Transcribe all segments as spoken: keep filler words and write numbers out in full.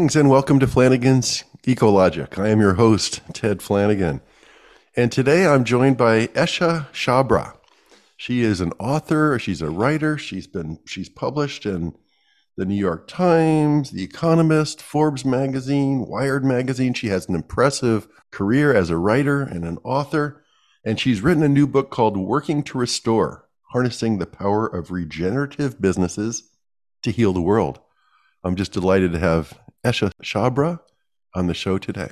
Greetings and welcome to Flanagan's Ecologic. I am your host, Ted Flanagan. And today I'm joined by Esha Chhabra. She is an author, she's a writer, she's been she's published in the New York Times, The Economist, Forbes magazine, Wired magazine. She has an impressive career as a writer and an author, and she's written a new book called Working to Restore: Harnessing the Power of Regenerative Businesses to Heal the World. I'm just delighted to have Esha Chhabra on the show today.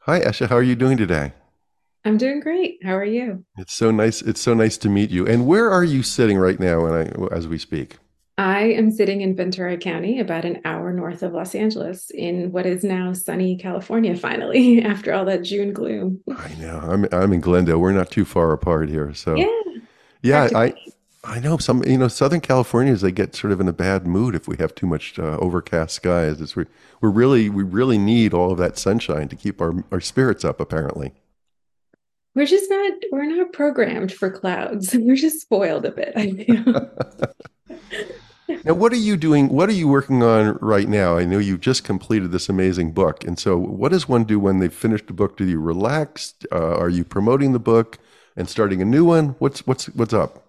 Hi, Esha. How are you doing today? I'm doing great. How are you? It's so nice. It's so nice to meet you. And where are you sitting right now when I, as we speak? I am sitting in Ventura County, about an hour north of Los Angeles, in what is now sunny California, finally, after all that June gloom. I know. I'm I'm in Glendale. We're not too far apart here. So yeah, yeah I I know some, you know, Southern Californians, they get sort of in a bad mood if we have too much uh, overcast skies. It's, we, we're really, we really need all of that sunshine to keep our, our spirits up, apparently. We're just not, we're not programmed for clouds. We're just spoiled a bit, I think. Now, what are you doing? What are you working on right now? I know you've just completed this amazing book. And so what does one do when they've finished the book? Do you relax? Uh, are you promoting the book and starting a new one? What's, what's, what's up?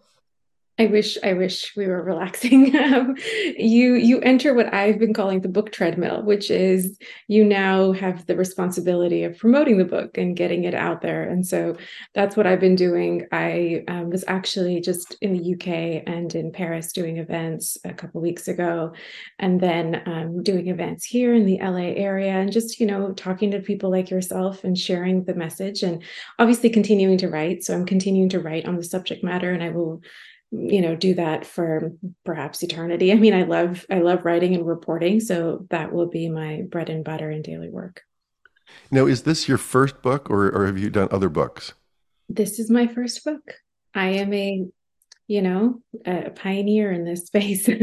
I wish I wish we were relaxing. Um, you you enter what I've been calling the book treadmill, which is you now have the responsibility of promoting the book and getting it out there. And so that's what I've been doing. I um, was actually just in the U K and in Paris doing events a couple of weeks ago, and then um, doing events here in the L A area, and just, you know, talking to people like yourself and sharing the message, and obviously continuing to write. So I'm continuing to write on the subject matter, and I will you know, do that for perhaps eternity. I mean, I love, I love writing and reporting. So that will be my bread and butter and daily work. Now, is this your first book, or, or have you done other books? This is my first book. I am a, you know, a pioneer in this space. So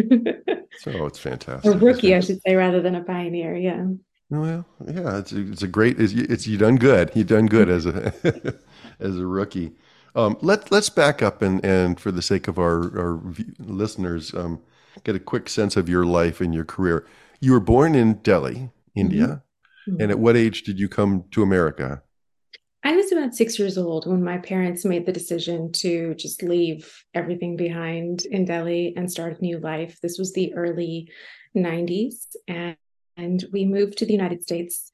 it's fantastic. A rookie, I should say, rather than a pioneer. Yeah. Well, yeah, it's a, it's a great, it's, it's, you've done good. You've done good as a, as a rookie. Um, let, let's back up and, and for the sake of our, our listeners, um, get a quick sense of your life and your career. You were born in Delhi, India. Mm-hmm. And at what age did you come to America? I was about six years old when my parents made the decision to just leave everything behind in Delhi and start a new life. This was the early nineties. And, and we moved to the United States,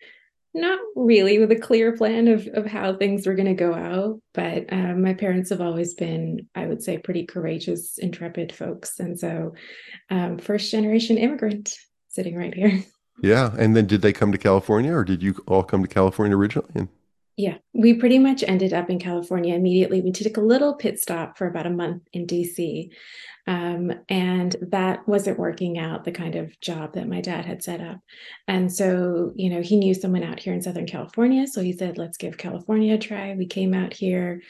not really with a clear plan of, of how things were going to go out, but um, my parents have always been, I would say, pretty courageous, intrepid folks. And so um, first generation immigrant sitting right here. Yeah. And then did they come to California, or did you all come to California originally? Yeah, we pretty much ended up in California immediately. We took a little pit stop for about a month in D C, um, and that wasn't working out, the kind of job that my dad had set up. And so, you know, he knew someone out here in Southern California. So he said, let's give California a try. We came out here,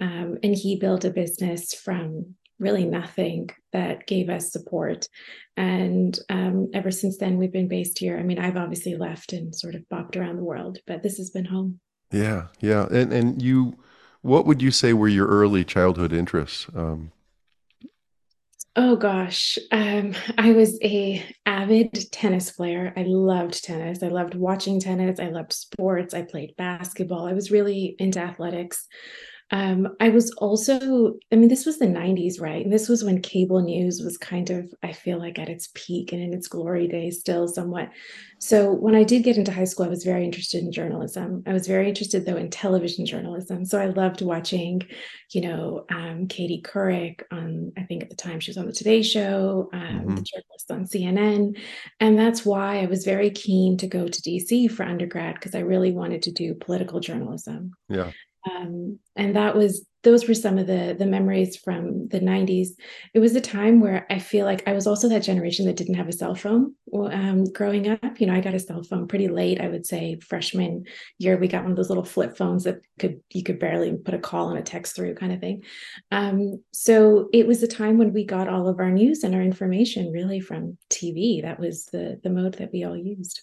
um, and he built a business from really nothing that gave us support. And um, ever since then, we've been based here. I mean, I've obviously left and sort of bopped around the world, but this has been home. Yeah. Yeah. And, and you, what would you say were your early childhood interests? Um, oh gosh. Um, I was a avid tennis player. I loved tennis. I loved watching tennis. I loved sports. I played basketball. I was really into athletics. Um, I was also, I mean, this was the nineties, right? And this was when cable news was kind of, I feel like, at its peak and in its glory days still somewhat. So when I did get into high school, I was very interested in journalism. I was very interested, though, in television journalism. So I loved watching, you know, um, Katie Couric on, I think at the time she was on the Today Show, um, mm-hmm. the journalist on C N N. And that's why I was very keen to go to D C for undergrad, because I really wanted to do political journalism. Yeah. Um, and that was, those were some of the, the memories from the nineties. It was a time where I feel like I was also that generation that didn't have a cell phone. Well, um, growing up, you know, I got a cell phone pretty late. I would say freshman year, we got one of those little flip phones that could, you could barely put a call and a text through kind of thing. Um, so it was a time when we got all of our news and our information really from T V. That was the, the mode that we all used.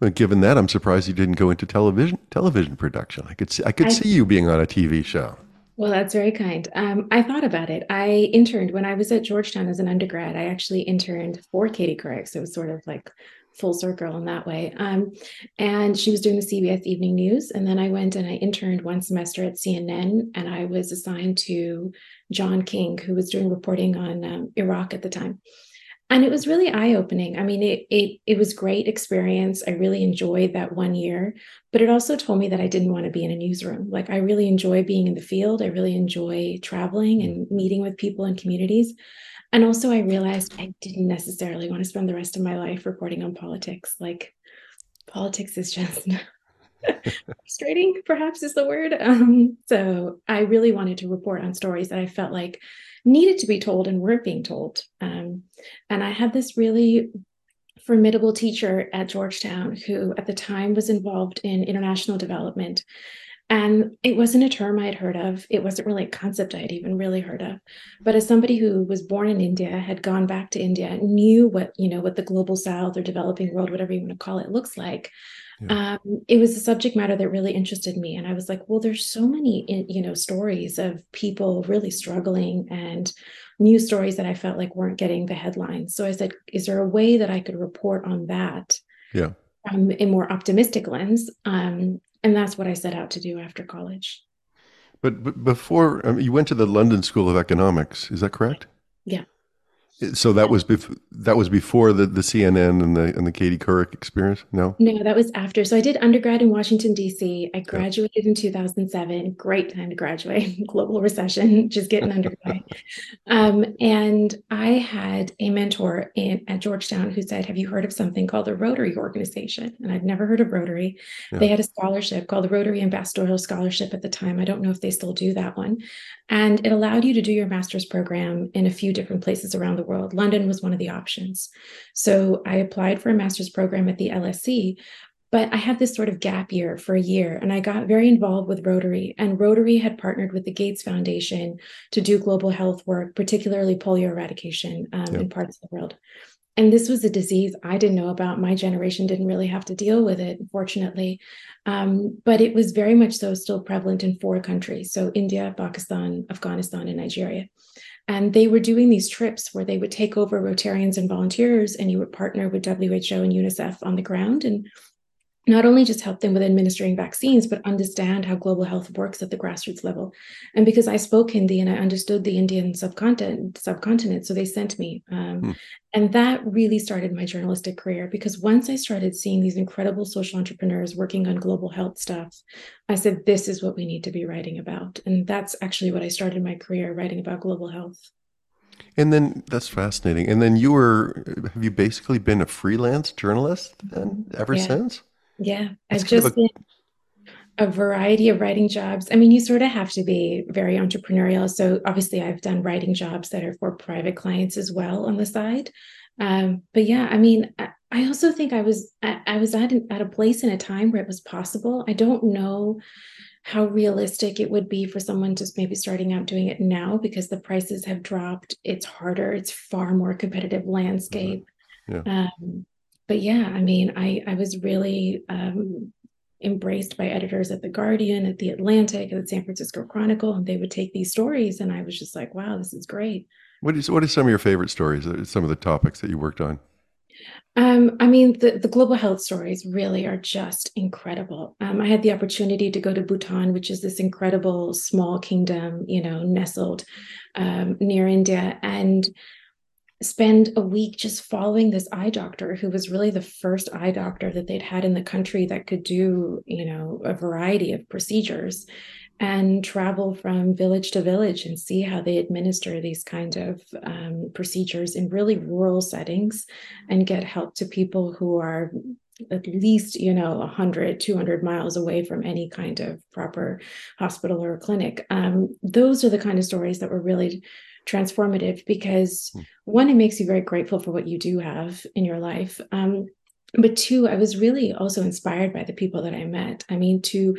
Well, given that, I'm surprised you didn't go into television television production. I could see I could I, see you being on a T V show. Well, that's very kind. Um, I thought about it. I interned when I was at Georgetown as an undergrad. I actually interned for Katie Couric. So it was sort of like full circle in that way. Um, and she was doing the C B S Evening News. And then I went and I interned one semester at C N N, and I was assigned to John King, who was doing reporting on um, Iraq at the time. And it was really eye-opening. I mean, it, it it was great experience. I really enjoyed that one year, but it also told me that I didn't want to be in a newsroom. Like, I really enjoy being in the field. I really enjoy traveling and meeting with people and communities. And also I realized I didn't necessarily want to spend the rest of my life reporting on politics. Like, politics is just frustrating, perhaps is the word. Um, so I really wanted to report on stories that I felt like needed to be told and weren't being told. Um, and I had this really formidable teacher at Georgetown who at the time was involved in international development. And it wasn't a term I'd heard of. It wasn't really a concept I'd even really heard of. But as somebody who was born in India, had gone back to India, knew what, you know, what the global South or developing world, whatever you want to call it, looks like, yeah. um, it was a subject matter that really interested me. And I was like, well, there's so many, you know, stories of people really struggling and news stories that I felt like weren't getting the headlines. So I said, is there a way that I could report on that yeah. from a more optimistic lens? Um, And that's what I set out to do after college. But, but before, I mean, you went to the London School of Economics, is that correct? Yeah. So that was bef- that was before the, the C N N and the and the Katie Couric experience? No? No, that was after. So I did undergrad in Washington, D C. I graduated yeah. in two thousand seven. Great time to graduate. Global recession, just getting undergrad. um, and I had a mentor in, at Georgetown who said, have you heard of something called the Rotary Organization? And I'd never heard of Rotary. Yeah. They had a scholarship called the Rotary Ambassadorial Scholarship at the time. I don't know if they still do that one. And it allowed you to do your master's program in a few different places around the world. World. London was one of the options. So I applied for a master's program at the L S E, but I had this sort of gap year for a year, and I got very involved with Rotary. And Rotary had partnered with the Gates Foundation to do global health work, particularly polio eradication um, yeah. in parts of the world. And this was a disease I didn't know about. My generation didn't really have to deal with it, fortunately. Um, but it was very much so still prevalent in four countries. So India, Pakistan, Afghanistan, and Nigeria. And they were doing these trips where they would take over Rotarians and volunteers, and you would partner with W H O and UNICEF on the ground and not only just help them with administering vaccines, but understand how global health works at the grassroots level. And because I spoke Hindi and I understood the Indian subcontinent, subcontinent so they sent me. Um, mm. And that really started my journalistic career, because once I started seeing these incredible social entrepreneurs working on global health stuff, I said, this is what we need to be writing about. And that's actually what I started my career, writing about global health. And then that's fascinating. And then you were, have you basically been a freelance journalist then ever yeah. since? Yeah, I've just been a variety of writing jobs. I mean, you sort of have to be very entrepreneurial. So obviously I've done writing jobs that are for private clients as well on the side. Um, but yeah, I mean, I, I also think I was I, I was at, an, at a place in a time where it was possible. I don't know how realistic it would be for someone just maybe starting out doing it now, because the prices have dropped. It's harder. It's far more competitive landscape. Mm-hmm. Yeah. Um, But yeah, I mean, I, I was really um, embraced by editors at The Guardian, at The Atlantic, at the San Francisco Chronicle, and they would take these stories, and I was just like, wow, this is great. What is what are some of your favorite stories, some of the topics that you worked on? Um, I mean, the, the global health stories really are just incredible. Um, I had the opportunity to go to Bhutan, which is this incredible small kingdom, you know, nestled um, near India, and spend a week just following this eye doctor who was really the first eye doctor that they'd had in the country that could do, you know, a variety of procedures, and travel from village to village and see how they administer these kind of um, procedures in really rural settings and get help to people who are at least, you know, one hundred, two hundred miles away from any kind of proper hospital or clinic. Um, those are the kind of stories that were really transformative, because one, it makes you very grateful for what you do have in your life. Um, but two, I was really also inspired by the people that I met. I mean, to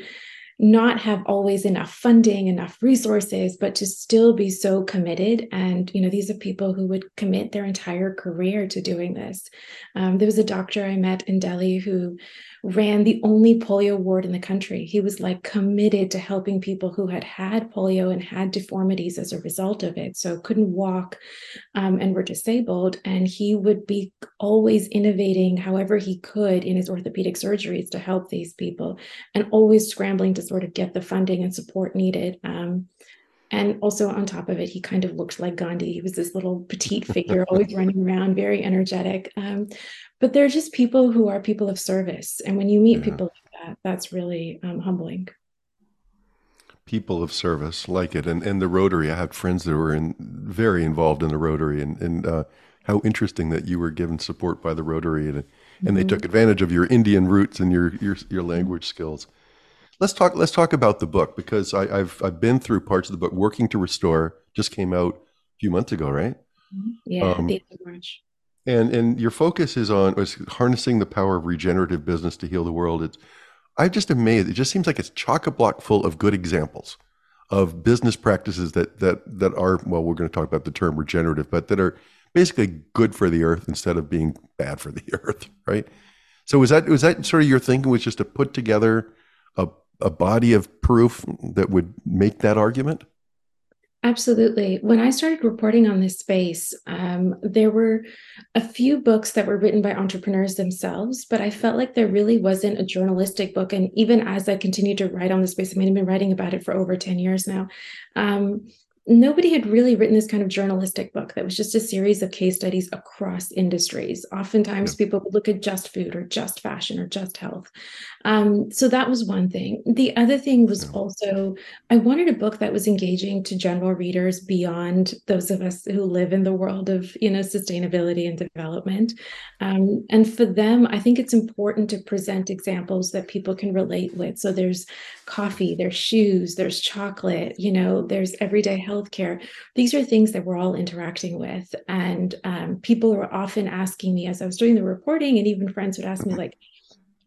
not have always enough funding, enough resources, but to still be so committed. And, you know, these are people who would commit their entire career to doing this. Um, there was a doctor I met in Delhi who ran the only polio ward in the country. He was like committed to helping people who had had polio and had deformities as a result of it. So couldn't walk um, and were disabled. And he would be always innovating however he could in his orthopedic surgeries to help these people, and always scrambling to sort of get the funding and support needed. Um, And also on top of it, he kind of looked like Gandhi. He was this little petite figure, always running around, very energetic. Um, but they're just people who are people of service. And when you meet yeah. people like that, that's really um, humbling. People of service, like it. And and the Rotary, I had friends that were in, very involved in the Rotary. And, and uh, how interesting that you were given support by the Rotary. And, and mm-hmm. they took advantage of your Indian roots and your your, your language skills. Let's talk. Let's talk about the book, because I, I've I've been through parts of the book. Working to Restore just came out a few months ago, right? Yeah, um, the end of March. And and your focus is on is harnessing the power of regenerative business to heal the world. It's I'm just amazed. It just seems like it's chock a block full of good examples of business practices that that that are well. We're going to talk about the term regenerative, but that are basically good for the earth instead of being bad for the earth, right? So was that was that sort of your thinking, was just to put together a a body of proof that would make that argument? Absolutely. When I started reporting on this space, um, there were a few books that were written by entrepreneurs themselves, but I felt like there really wasn't a journalistic book. And even as I continued to write on the space, I mean, I've been writing about it for over ten years now. Um, Nobody had really written this kind of journalistic book that was just a series of case studies across industries. Oftentimes, yeah. people would look at just food or just fashion or just health. Um, so that was one thing. The other thing was yeah. also, I wanted a book that was engaging to general readers beyond those of us who live in the world of, you know, sustainability and development. Um, and for them, I think it's important to present examples that people can relate with. So there's coffee, there's shoes, there's chocolate, you know, there's everyday health. Healthcare. These are things that we're all interacting with. And um, people were often asking me as I was doing the reporting, and even friends would ask me, like,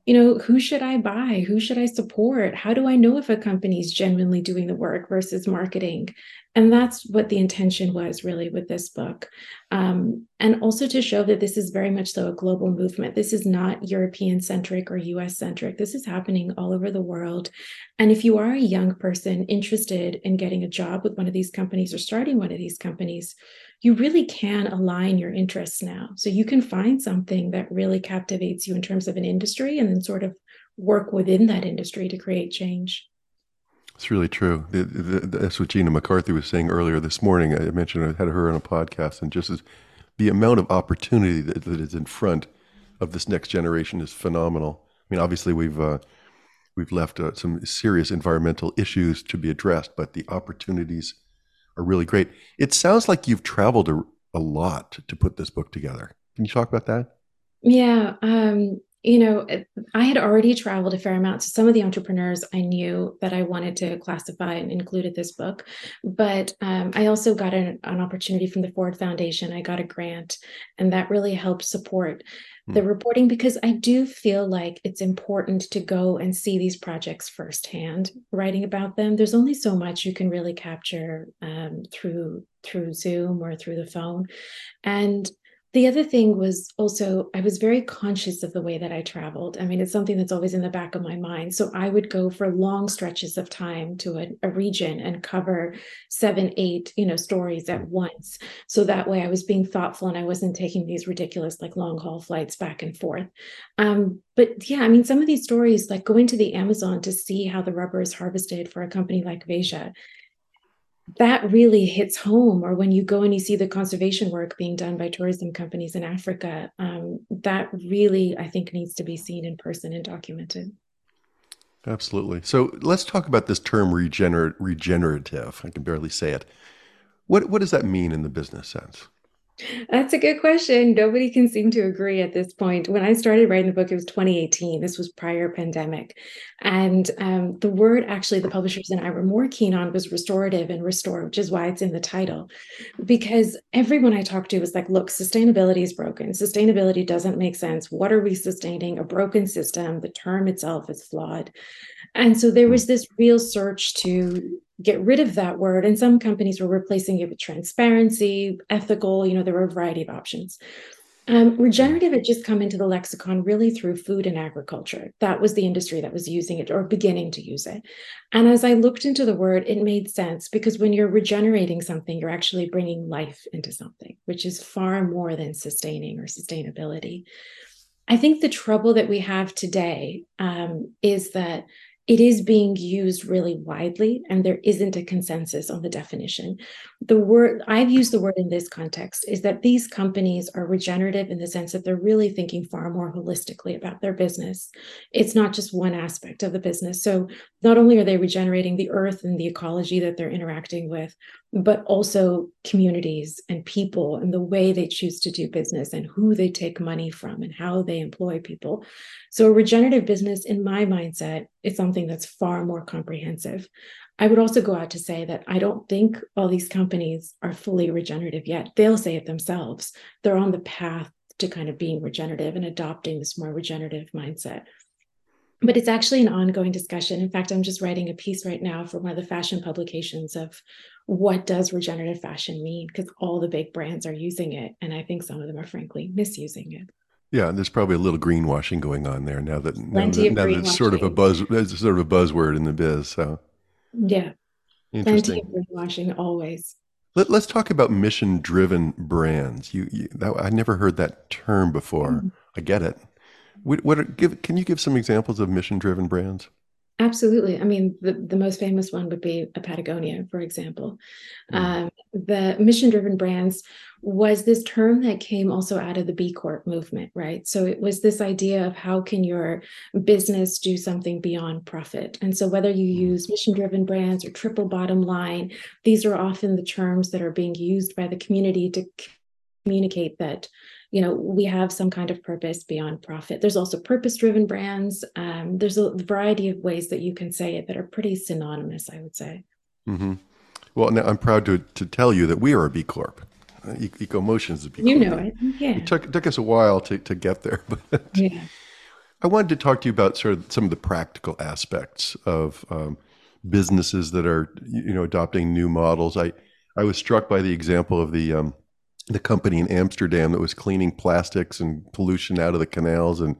you know, who should I buy? Who should I support? How do I know if a company is genuinely doing the work versus marketing? And that's what the intention was really with this book. Um, and also to show that this is very much so a global movement. This is not European centric or U S centric. This is happening all over the world. And if you are a young person interested in getting a job with one of these companies or starting one of these companies, you really can align your interests now. So you can find something that really captivates you in terms of an industry, and then sort of work within that industry to create change. It's really true. The, the, the, that's what Gina McCarthy was saying earlier this morning. I mentioned I had her on a podcast, and just as the amount of opportunity that, that is in front of this next generation is phenomenal. I mean, obviously we've uh, we've left uh, some serious environmental issues to be addressed, but the opportunities are really great. It sounds like you've traveled a, a lot to put this book together. Can you talk about that? Yeah. Um... You know, I had already traveled a fair amount. So some of the entrepreneurs I knew that I wanted to classify and include in this book. But um, I also got an, an opportunity from the Ford Foundation. I got a grant, and that really helped support the reporting, because I do feel like it's important to go and see these projects firsthand, writing about them. There's only so much you can really capture um, through through Zoom or through the phone. And the other thing was also, I was very conscious of the way that I traveled. I mean, it's something that's always in the back of my mind. So I would go for long stretches of time to a, a region and cover seven, eight, you know, stories at once. So that way I was being thoughtful, and I wasn't taking these ridiculous, like, long haul flights back and forth. Um, but yeah, I mean, some of these stories, like going to the Amazon to see how the rubber is harvested for a company like Veja, that really hits home. Or when you go and you see the conservation work being done by tourism companies in Africa, um, that really, I think, needs to be seen in person and documented. Absolutely. So let's talk about this term regener- regenerative. I can barely say it. What, what does that mean in the business sense? That's a good question. Nobody can seem to agree at this point. When I started writing the book, it was twenty eighteen. This was prior pandemic. And um, the word, actually, the publishers and I were more keen on was restorative and restore, which is why it's in the title. Because everyone I talked to was like, look, sustainability is broken. Sustainability doesn't make sense. What are we sustaining? A broken system. The term itself is flawed. And so there was this real search to get rid of that word. And some companies were replacing it with transparency, ethical, you know, there were a variety of options. Um, regenerative had just come into the lexicon really through food and agriculture. That was the industry that was using it or beginning to use it. And as I looked into the word, it made sense, because when you're regenerating something, you're actually bringing life into something, which is far more than sustaining or sustainability. I think the trouble that we have today um, is that it is being used really widely, and there isn't a consensus on the definition. The word I've used the word in this context is that these companies are regenerative in the sense that they're really thinking far more holistically about their business. It's not just one aspect of the business. So not only are they regenerating the earth and the ecology that they're interacting with, but also communities and people and the way they choose to do business and who they take money from and how they employ people. So a regenerative business, in my mindset, is something that's far more comprehensive. I would also go out to say that I don't think all these companies are fully regenerative yet. They'll say it themselves. They're on the path to kind of being regenerative and adopting this more regenerative mindset. But it's actually an ongoing discussion. In fact, I'm just writing a piece right now for one of the fashion publications of what does regenerative fashion mean, because all the big brands are using it. And I think some of them are frankly misusing it. Yeah, and there's probably a little greenwashing going on there now that, now that, now that it's sort of a buzz, it's sort of a buzzword in the biz. So yeah, interesting. Plenty of greenwashing always. Let, let's talk about mission-driven brands. You, you that, I never heard that term before. Mm-hmm. I get it. What, what are, give, can you give some examples of mission-driven brands? Absolutely. I mean, the, the most famous one would be a Patagonia, for example. Mm. Um, the mission-driven brands was this term that came also out of the B Corp movement, right? So it was this idea of how can your business do something beyond profit? And so whether you use mission-driven brands or triple bottom line, these are often the terms that are being used by the community to communicate that, you know, we have some kind of purpose beyond profit. There's also purpose-driven brands. Um, there's a variety of ways that you can say it that are pretty synonymous, I would say. Mm-hmm. Well, now I'm proud to to tell you that we are a B Corp. Uh, e- Eco Motion is a B Corp. You know it, yeah. It took, it took us a while to, to get there. But yeah. I wanted to talk to you about sort of some of the practical aspects of um, businesses that are, you know, adopting new models. I, I was struck by the example of the... Um, the company in Amsterdam that was cleaning plastics and pollution out of the canals and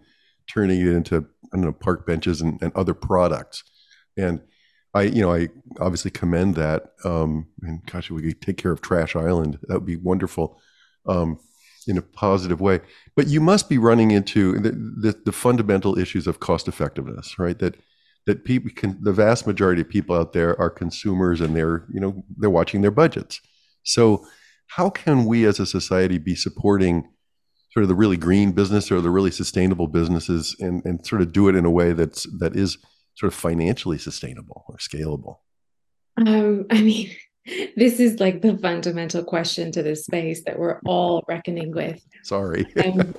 turning it into, I don't know, park benches and, and other products. And I, you know, I obviously commend that. Um, and gosh, if we could take care of Trash Island, that would be wonderful um, in a positive way. But you must be running into the, the, the fundamental issues of cost effectiveness, right? That that people can, the vast majority of people out there are consumers, and they're, you know, they're watching their budgets. So how can we as a society be supporting sort of the really green business or the really sustainable businesses, and, and sort of do it in a way that's, that is sort of financially sustainable or scalable? Um, I mean, this is like the fundamental question to this space that we're all reckoning with. Sorry. um,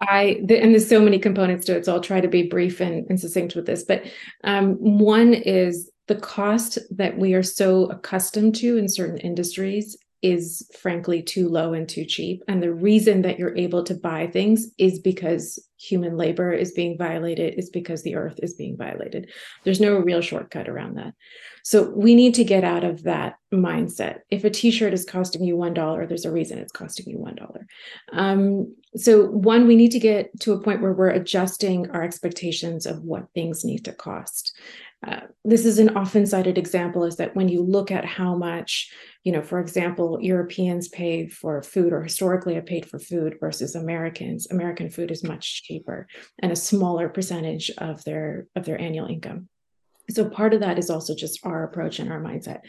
I the, and there's so many components to it, so I'll try to be brief and, and succinct with this. But um, one is the cost that we are so accustomed to in certain industries is frankly too low and too cheap. And the reason that you're able to buy things is because human labor is being violated, is because the earth is being violated. There's no real shortcut around that. So we need to get out of that mindset. If a t-shirt is costing you one dollar, there's a reason it's costing you one dollar. Um, so one, we need to get to a point where we're adjusting our expectations of what things need to cost. Uh, this is an often cited example, is that when you look at how much, you know, for example, Europeans pay for food, or historically have paid for food, versus Americans, American food is much cheaper and a smaller percentage of their of their annual income. So part of that is also just our approach and our mindset.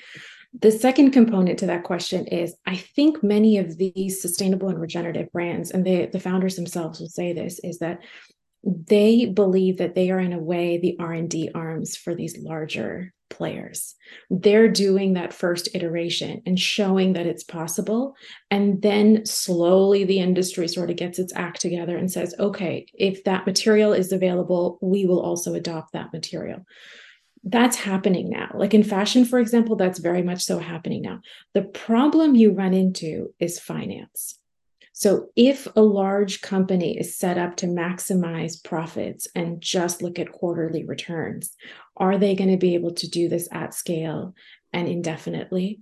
The second component to that question is, I think many of these sustainable and regenerative brands, and they, the founders themselves will say this, is that they believe that they are, in a way, the R and D arms for these larger players. They're doing that first iteration and showing that it's possible. And then slowly the industry sort of gets its act together and says, okay, if that material is available, we will also adopt that material. That's happening now. Like in fashion, for example, that's very much so happening now. The problem you run into is finance. So if a large company is set up to maximize profits and just look at quarterly returns, are they going to be able to do this at scale and indefinitely?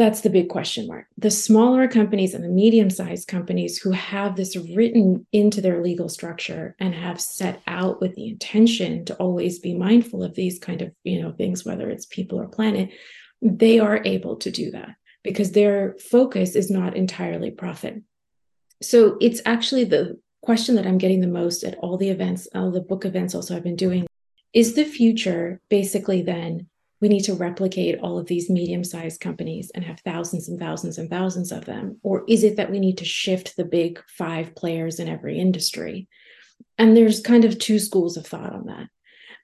That's the big question mark. The smaller companies and the medium-sized companies who have this written into their legal structure and have set out with the intention to always be mindful of these kind of, you know, things, whether it's people or planet, they are able to do that because their focus is not entirely profit. So it's actually the question that I'm getting the most at all the events, all the book events also I've been doing, is the future basically then we need to replicate all of these medium-sized companies and have thousands and thousands and thousands of them? Or is it that we need to shift the big five players in every industry? And there's kind of two schools of thought on that.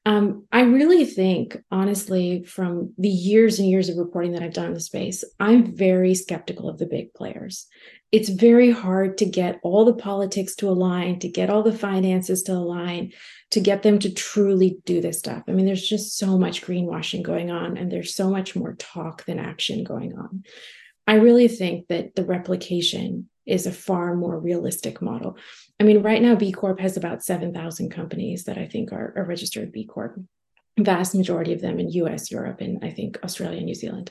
Um, I really think, honestly, from the years and years of reporting that I've done in the space, I'm very skeptical of the big players. It's very hard to get all the politics to align, to get all the finances to align, to get them to truly do this stuff. I mean, there's just so much greenwashing going on, and there's so much more talk than action going on. I really think that the replication is a far more realistic model. I mean, right now, B Corp has about seven thousand companies that I think are, are registered B Corp, vast majority of them in U S, Europe, and I think Australia and New Zealand.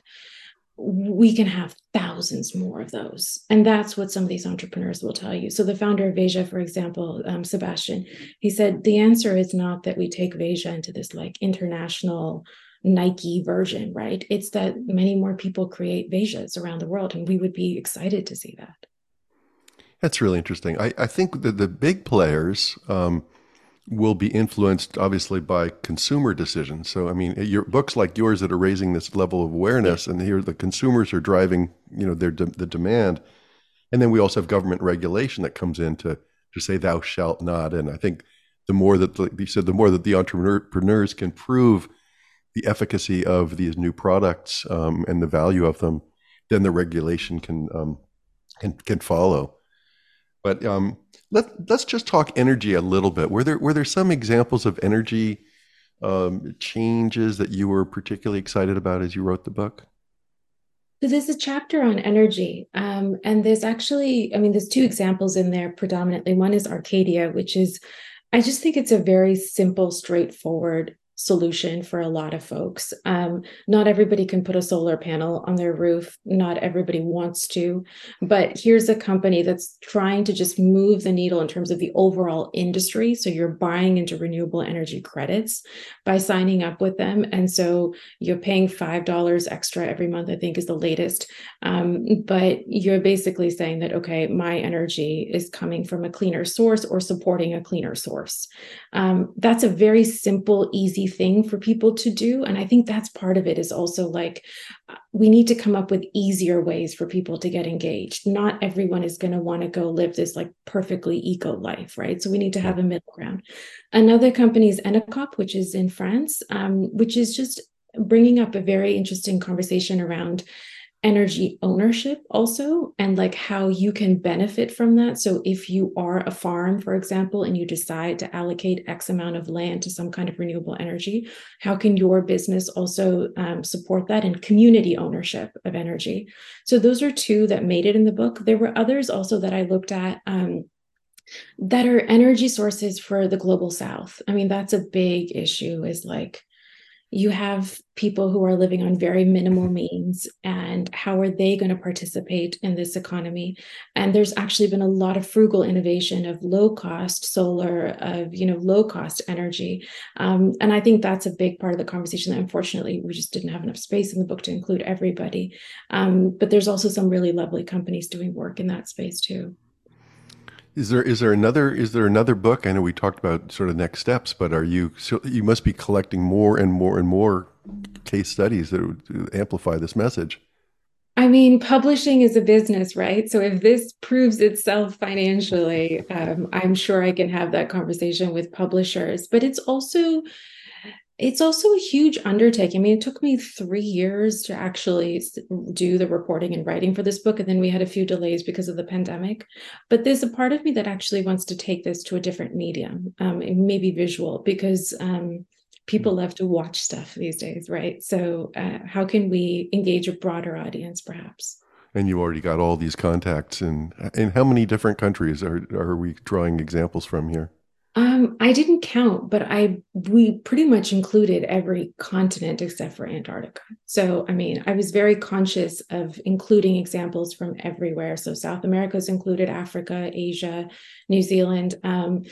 We can have thousands more of those. And that's what some of these entrepreneurs will tell you. So the founder of Veja, for example, um, Sebastian, he said, the answer is not that we take Veja into this like international Nike version, right? It's that many more people create Vejas around the world, and we would be excited to see that. That's really interesting. I, I think that the big players um, will be influenced, obviously, by consumer decisions. So, I mean, your books like yours that are raising this level of awareness, yeah. and here the consumers are driving, you know, their de- the demand, and then we also have government regulation that comes in to to say "thou shalt not." And I think the more that, like you said, the more that the entrepreneurs can prove the efficacy of these new products um, and the value of them, then the regulation can um, can, can follow. But um, let, let's just talk energy a little bit. Were there were there some examples of energy um, changes that you were particularly excited about as you wrote the book? So there's a chapter on energy. Um, and there's actually, I mean, there's two examples in there predominantly. One is Arcadia, which is, I just think it's a very simple, straightforward solution for a lot of folks. Um, not everybody can put a solar panel on their roof. Not everybody wants to, but here's a company that's trying to just move the needle in terms of the overall industry. So you're buying into renewable energy credits by signing up with them. And so you're paying five dollars extra every month, I think is the latest. Um, but you're basically saying that, okay, my energy is coming from a cleaner source or supporting a cleaner source. Um, that's a very simple, easy thing for people to do. And I think that's part of it is also like, we need to come up with easier ways for people to get engaged. Not everyone is going to want to go live this like perfectly eco life, right? So we need to have a middle ground. Another company is Enecop, which is in France, um, which is just bringing up a very interesting conversation around energy ownership also, and like how you can benefit from that. So if you are a farm, for example, and you decide to allocate X amount of land to some kind of renewable energy, how can your business also um, support that and community ownership of energy? So those are two that made it in the book. There were others also that I looked at um, that are energy sources for the global South. I mean, that's a big issue is like, you have people who are living on very minimal means, and how are they going to participate in this economy? And there's actually been a lot of frugal innovation of low-cost solar, of, you know, low-cost energy. Um, and I think that's a big part of the conversation that unfortunately we just didn't have enough space in the book to include everybody. Um, but there's also some really lovely companies doing work in that space too. Is there is there another is there another book? I know we talked about sort of next steps, but are you so you must be collecting more and more and more case studies that would amplify this message. I mean, publishing is a business, right? So if this proves itself financially, um, I'm sure I can have that conversation with publishers. But it's also It's also a huge undertaking. I mean, it took me three years to actually do the reporting and writing for this book. And then we had a few delays because of the pandemic. But there's a part of me that actually wants to take this to a different medium, um, maybe visual, because um, people love to watch stuff these days, right? So uh, how can we engage a broader audience, perhaps? And you already got all these contacts. And in, in how many different countries are, are we drawing examples from here? Um, I didn't count, but I we pretty much included every continent except for Antarctica. So, I mean, I was very conscious of including examples from everywhere. So South America's included, Africa, Asia, New Zealand. Um,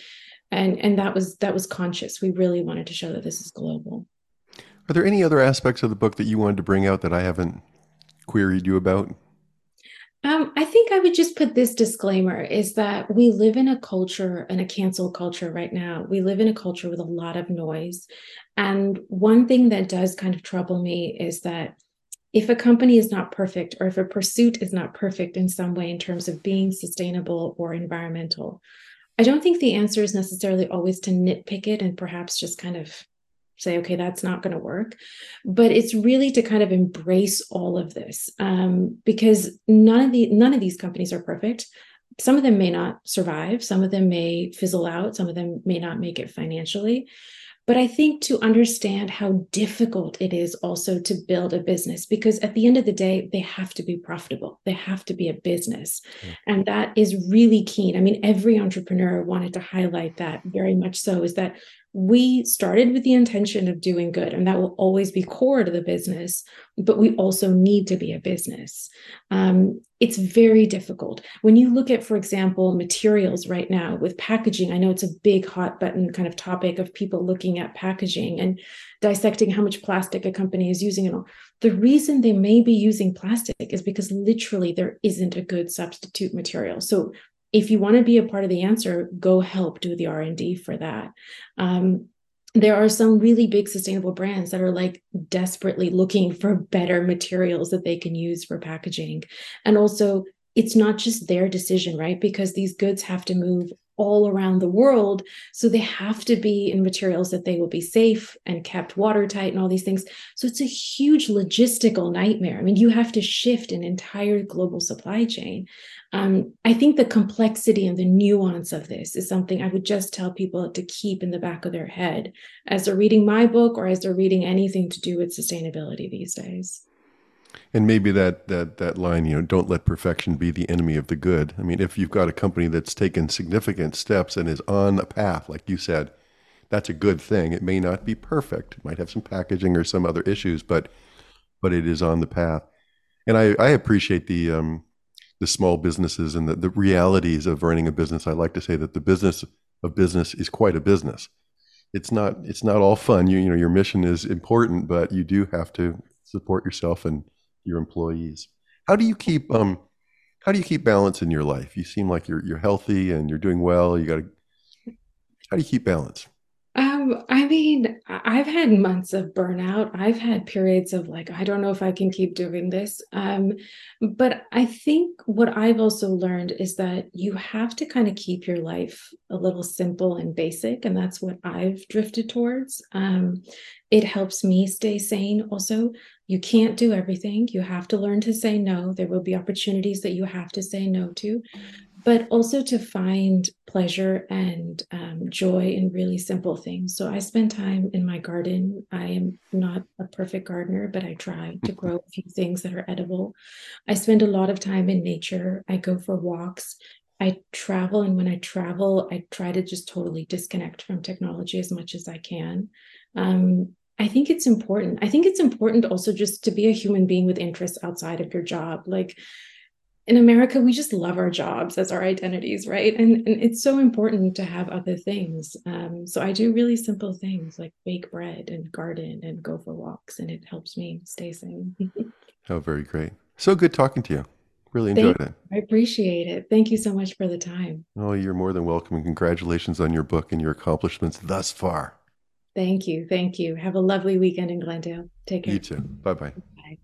and and that was that was conscious. We really wanted to show that this is global. Are there any other aspects of the book that you wanted to bring out that I haven't queried you about? Um, I think I would just put this disclaimer is that we live in a culture and a cancel culture right now. We live in a culture with a lot of noise. And one thing that does kind of trouble me is that if a company is not perfect, or if a pursuit is not perfect in some way in terms of being sustainable or environmental, I don't think the answer is necessarily always to nitpick it and perhaps just kind of say, okay, that's not going to work. But it's really to kind of embrace all of this, um, because none of the none of these companies are perfect. Some of them may not survive. Some of them may fizzle out. Some of them may not make it financially. But I think to understand how difficult it is also to build a business, because at the end of the day, they have to be profitable. They have to be a business. Mm-hmm. And that is really keen. I mean, every entrepreneur wanted to highlight that very much so, is that we started with the intention of doing good, and that will always be core to the business, but we also need to be a business. Um, it's very difficult. When you look at, for example, materials right now with packaging, I know it's a big hot button kind of topic of people looking at packaging and dissecting how much plastic a company is using and all. The reason they may be using plastic is because literally there isn't a good substitute material. So if you want to be a part of the answer, go help do the R and D for that. Um, there are some really big sustainable brands that are like desperately looking for better materials that they can use for packaging. And also, it's not just their decision, right? Because these goods have to move all around the world. So they have to be in materials that they will be safe and kept watertight and all these things. So it's a huge logistical nightmare. I mean, you have to shift an entire global supply chain. Um, I think the complexity and the nuance of this is something I would just tell people to keep in the back of their head as they're reading my book or as they're reading anything to do with sustainability these days. And maybe that that that line, you know, don't let perfection be the enemy of the good. I mean, if you've got a company that's taken significant steps and is on a path, like you said, that's a good thing. It may not be perfect. It might have some packaging or some other issues, but but it is on the path. And I, I appreciate the um, the small businesses and the, the realities of running a business. I like to say that the business of business is quite a business. It's not it's not all fun. You you know, your mission is important, but you do have to support yourself and your employees. How do you keep um, how do you keep balance in your life? You seem like you're you're healthy and you're doing well. You got to. How do you keep balance? Um, I mean, I've had months of burnout. I've had periods of like, I don't know if I can keep doing this. Um, but I think what I've also learned is that you have to kind of keep your life a little simple and basic. And that's what I've drifted towards. Um, it helps me stay sane. Also, you can't do everything. You have to learn to say no. There will be opportunities that you have to say no to. But also to find pleasure and um, joy in really simple things. So I spend time in my garden. I am not a perfect gardener, but I try to grow a few things that are edible. I spend a lot of time in nature. I go for walks. I travel. And when I travel, I try to just totally disconnect from technology as much as I can. Um, I think it's important. I think it's important also just to be a human being with interests outside of your job. Like, in America, we just love our jobs as our identities, right? And, and it's so important to have other things. Um, so I do really simple things like bake bread and garden and go for walks, and it helps me stay sane. Oh, very great. So good talking to you. Really enjoyed Thank, it. I appreciate it. Thank you so much for the time. Oh, you're more than welcome. And congratulations on your book and your accomplishments thus far. Thank you. Thank you. Have a lovely weekend in Glendale. Take care. You too. Bye-bye. Bye.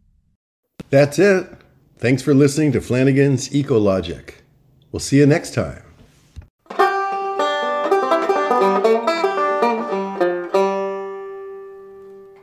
That's it. Thanks for listening to Flanagan's Ecologic. We'll see you next time.